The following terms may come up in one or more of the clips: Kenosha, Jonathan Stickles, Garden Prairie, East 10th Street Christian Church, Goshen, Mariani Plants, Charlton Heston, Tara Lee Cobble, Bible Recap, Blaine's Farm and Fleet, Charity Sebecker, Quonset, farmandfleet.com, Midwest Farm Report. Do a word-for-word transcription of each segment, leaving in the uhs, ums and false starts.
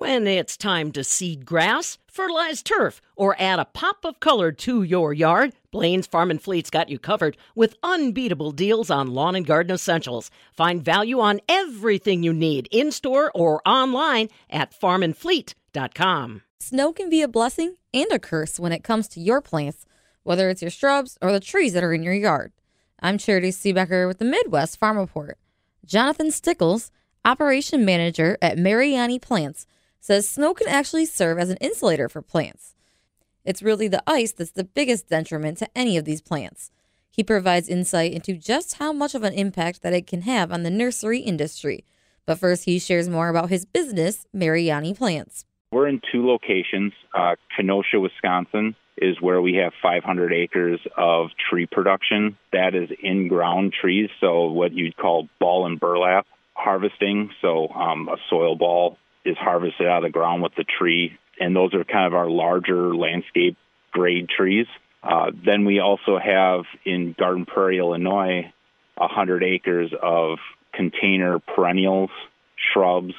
When it's time to seed grass, fertilize turf, or add a pop of color to your yard, Blaine's Farm and Fleet's got you covered with unbeatable deals on lawn and garden essentials. Find value on everything you need in-store or online at farm and fleet dot com. Snow can be a blessing and a curse when it comes to your plants, whether it's your shrubs or the trees that are in your yard. I'm Charity Sebecker with the Midwest Farm Report. Jonathan Stickles, Operation Manager at Mariani Plants, says snow can actually serve as an insulator for plants. It's really the ice that's the biggest detriment to any of these plants. He provides insight into just how much of an impact that it can have on the nursery industry. But first, he shares more about his business, Mariani Plants. We're in two locations. Uh, Kenosha, Wisconsin is where we have five hundred acres of tree production. That is in-ground trees, so what you'd call ball and burlap harvesting. So um, a soil ball is harvested out of the ground with the tree, and those are kind of our larger landscape grade trees. Uh, then we also have in Garden Prairie, Illinois, one hundred acres of container perennials, shrubs,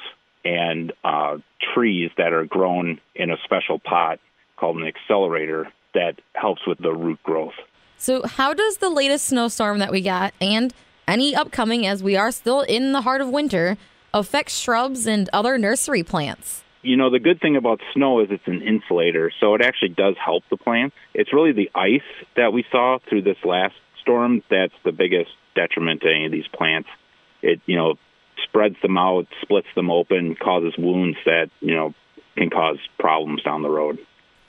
and uh, trees that are grown in a special pot called an accelerator that helps with the root growth. So how does the latest snowstorm that we got and any upcoming, as we are still in the heart of winter, affects shrubs and other nursery plants? You know, the good thing about snow is it's an insulator, so it actually does help the plants. It's really the ice that we saw through this last storm that's the biggest detriment to any of these plants. It, you know, spreads them out, splits them open, causes wounds that, you know, can cause problems down the road.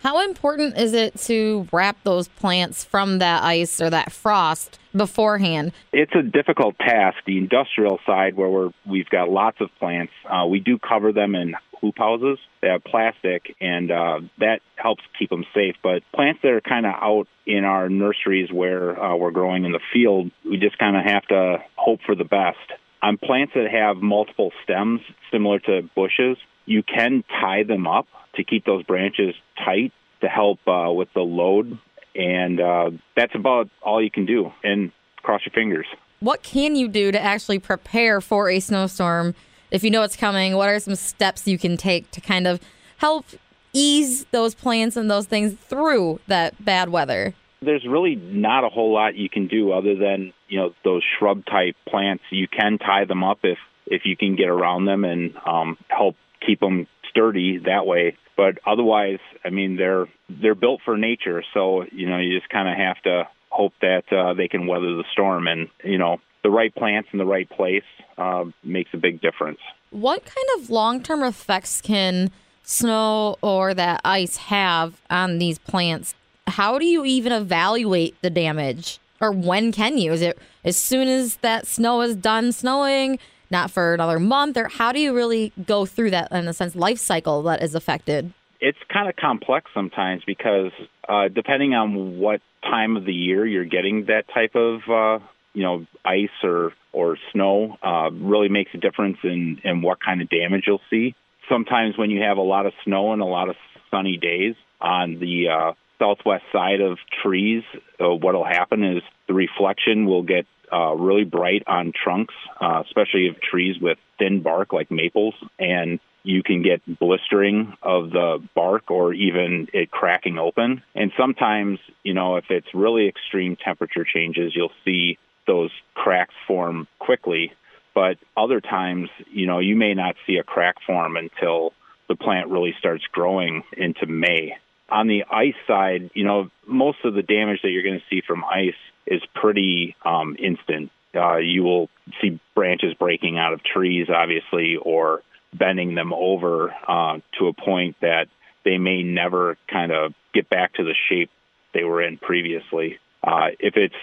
How important is it to wrap those plants from that ice or that frost beforehand? It's a difficult task. The industrial side, where we're, we've got lots of plants, uh, we do cover them in hoop houses. They have plastic, and uh, that helps keep them safe. But plants that are kind of out in our nurseries where uh, we're growing in the field, we just kind of have to hope for the best. On plants that have multiple stems, similar to bushes, you can tie them up to keep those branches tight to help uh, with the load. And uh, that's about all you can do, and cross your fingers. What can you do to actually prepare for a snowstorm? If you know it's coming, what are some steps you can take to kind of help ease those plants and those things through that bad weather? There's really not a whole lot you can do other than, you know, those shrub-type plants. You can tie them up if, if you can get around them and um, help keep them sturdy that way. But otherwise, I mean, they're they're built for nature, so, you know, you just kind of have to hope that uh, they can weather the storm. And, you know, the right plants in the right place uh, makes a big difference. What kind of long-term effects can snow or that ice have on these plants? How do you even evaluate the damage, or when can you? Is it as soon as that snow is done snowing, not for another month, or how do you really go through that, in a sense, life cycle that is affected? It's kind of complex sometimes because uh, depending on what time of the year you're getting that type of, uh, you know, ice or, or snow uh, really makes a difference in, in what kind of damage you'll see. Sometimes when you have a lot of snow and a lot of sunny days on the uh, southwest side of trees, uh, what will happen is the reflection will get Uh, really bright on trunks, uh, especially of trees with thin bark like maples, and you can get blistering of the bark or even it cracking open. And sometimes, you know, if it's really extreme temperature changes, you'll see those cracks form quickly. But other times, you know, you may not see a crack form until the plant really starts growing into May. On the ice side, you know, most of the damage that you're going to see from ice is pretty um, instant. Uh, you will see branches breaking out of trees, obviously, or bending them over uh, to a point that they may never kind of get back to the shape they were in previously. Uh, if it's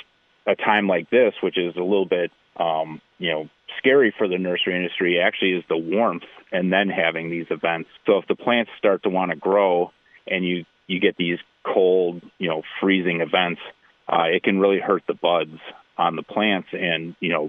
a time like this, which is a little bit, um, you know, scary for the nursery industry, actually is the warmth and then having these events. So if the plants start to want to grow and you, you get these cold, you know, freezing events, Uh, it can really hurt the buds on the plants and, you know,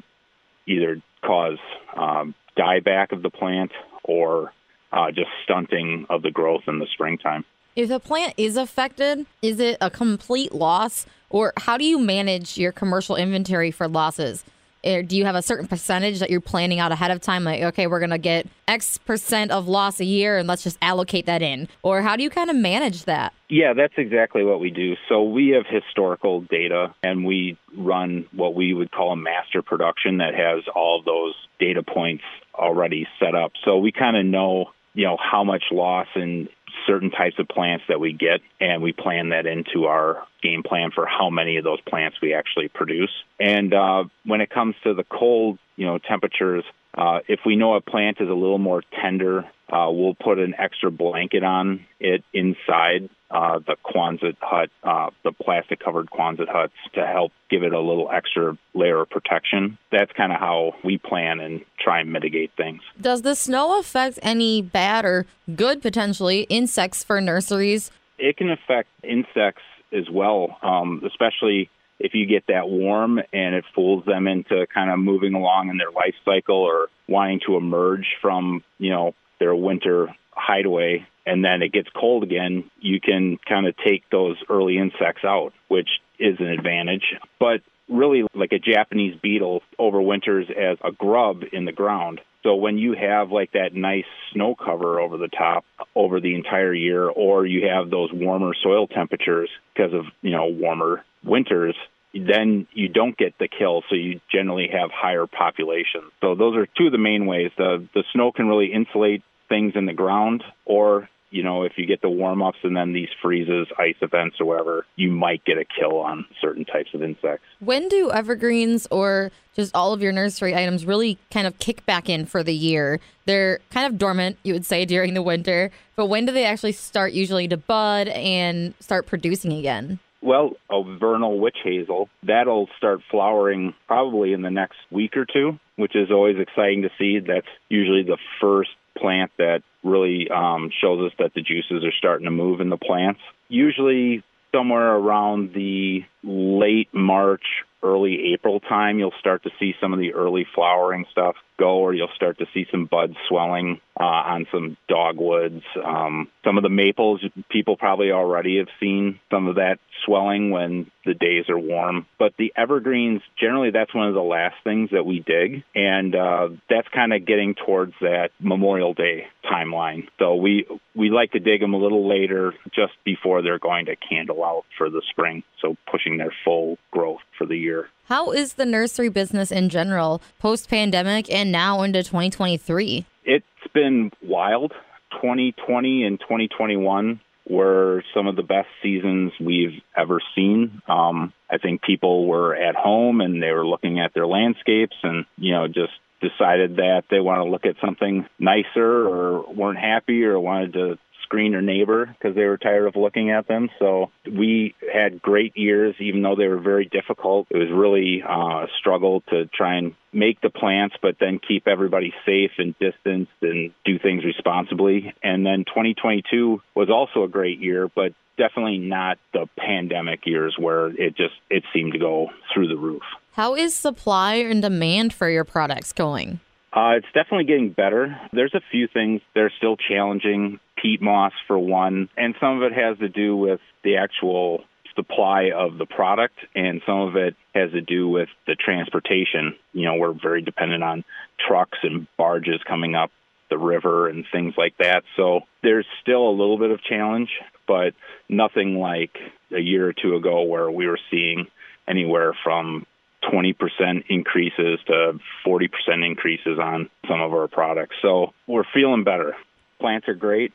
either cause um, dieback of the plant or uh, just stunting of the growth in the springtime. If a plant is affected, is it a complete loss? Or how do you manage your commercial inventory for losses? Or do you have a certain percentage that you're planning out ahead of time? Like, okay, we're going to get X percent of loss a year and let's just allocate that in. Or how do you kind of manage that? Yeah, that's exactly what we do. So we have historical data and we run what we would call a master production that has all of those data points already set up. So we kind of know, you know, how much loss in certain types of plants that we get, and we plan that into our game plan for how many of those plants we actually produce. And uh, when it comes to the cold, you know, temperatures, uh, if we know a plant is a little more tender, uh, we'll put an extra blanket on it inside uh, the Quonset hut, uh, the plastic-covered Quonset huts, to help give it a little extra layer of protection. That's kind of how we plan and try and mitigate things. Does the snow affect any bad or good, potentially, insects for nurseries? It can affect insects as well, um, especially if you get that warm and it fools them into kind of moving along in their life cycle or wanting to emerge from, you know, their winter hideaway, and then it gets cold again, you can kind of take those early insects out, which is an advantage. But really, like a Japanese beetle overwinters as a grub in the ground. So when you have like that nice snow cover over the top over the entire year, or you have those warmer soil temperatures because of, you know, warmer winters, then you don't get the kill, so you generally have higher populations. So those are two of the main ways. The, the snow can really insulate things in the ground, or, you know, if you get the warm-ups and then these freezes, ice events or whatever, you might get a kill on certain types of insects. When do evergreens or just all of your nursery items really kind of kick back in for the year? They're kind of dormant, you would say, during the winter, but when do they actually start usually to bud and start producing again? Well, a vernal witch hazel, that'll start flowering probably in the next week or two, which is always exciting to see. That's usually the first plant that really um, shows us that the juices are starting to move in the plants. Usually somewhere around the late March, early April time, you'll start to see some of the early flowering stuff go, or you'll start to see some buds swelling uh, on some dogwoods. Um, some of the maples, people probably already have seen some of that swelling when the days are warm. But the evergreens, generally that's one of the last things that we dig, and uh, that's kind of getting towards that Memorial Day timeline. So we, we like to dig them a little later, just before they're going to candle out for the spring, so pushing their full growth for the year. How is the nursery business in general post-pandemic and now into twenty twenty-three? It's been wild. twenty twenty and twenty twenty-one were some of the best seasons we've ever seen. Um, I think people were at home and they were looking at their landscapes and, you know, just decided that they want to look at something nicer or weren't happy or wanted to greener neighbor because they were tired of looking at them. So we had great years, even though they were very difficult. It was really uh, a struggle to try and make the plants, but then keep everybody safe and distanced and do things responsibly. And then twenty twenty-two was also a great year, but definitely not the pandemic years where it just, it seemed to go through the roof. How is supply and demand for your products going? Uh, it's definitely getting better. There's a few things that are still challenging. Peat moss, for one, and some of it has to do with the actual supply of the product, and some of it has to do with the transportation. You know, we're very dependent on trucks and barges coming up the river and things like that. So there's still a little bit of challenge, but nothing like a year or two ago where we were seeing anywhere from twenty percent increases to forty percent increases on some of our products. So we're feeling better. Plants are great,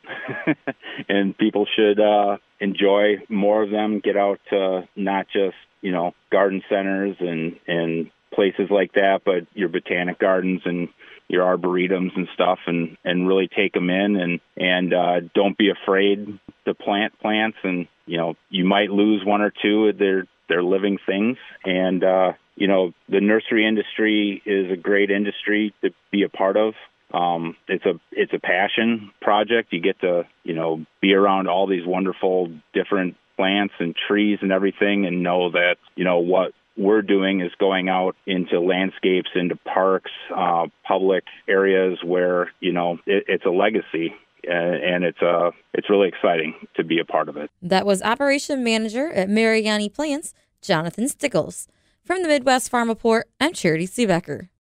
and people should uh, enjoy more of them. Get out to not just, you know, garden centers and, and places like that, but your botanic gardens and your arboretums and stuff, and, and really take them in, and, and uh, don't be afraid to plant plants. And, you know, you might lose one or two of their, their living things. And, uh, you know, the nursery industry is a great industry to be a part of. Um, it's a it's a passion project. You get to, you know, be around all these wonderful different plants and trees and everything, and know that, you know, what we're doing is going out into landscapes, into parks, uh, public areas where, you know, it, it's a legacy. And it's uh, it's really exciting to be a part of it. That was Operation Manager at Mariani Plants, Jonathan Stickles. From the Midwest Farm Report, I'm Charity Sebecker.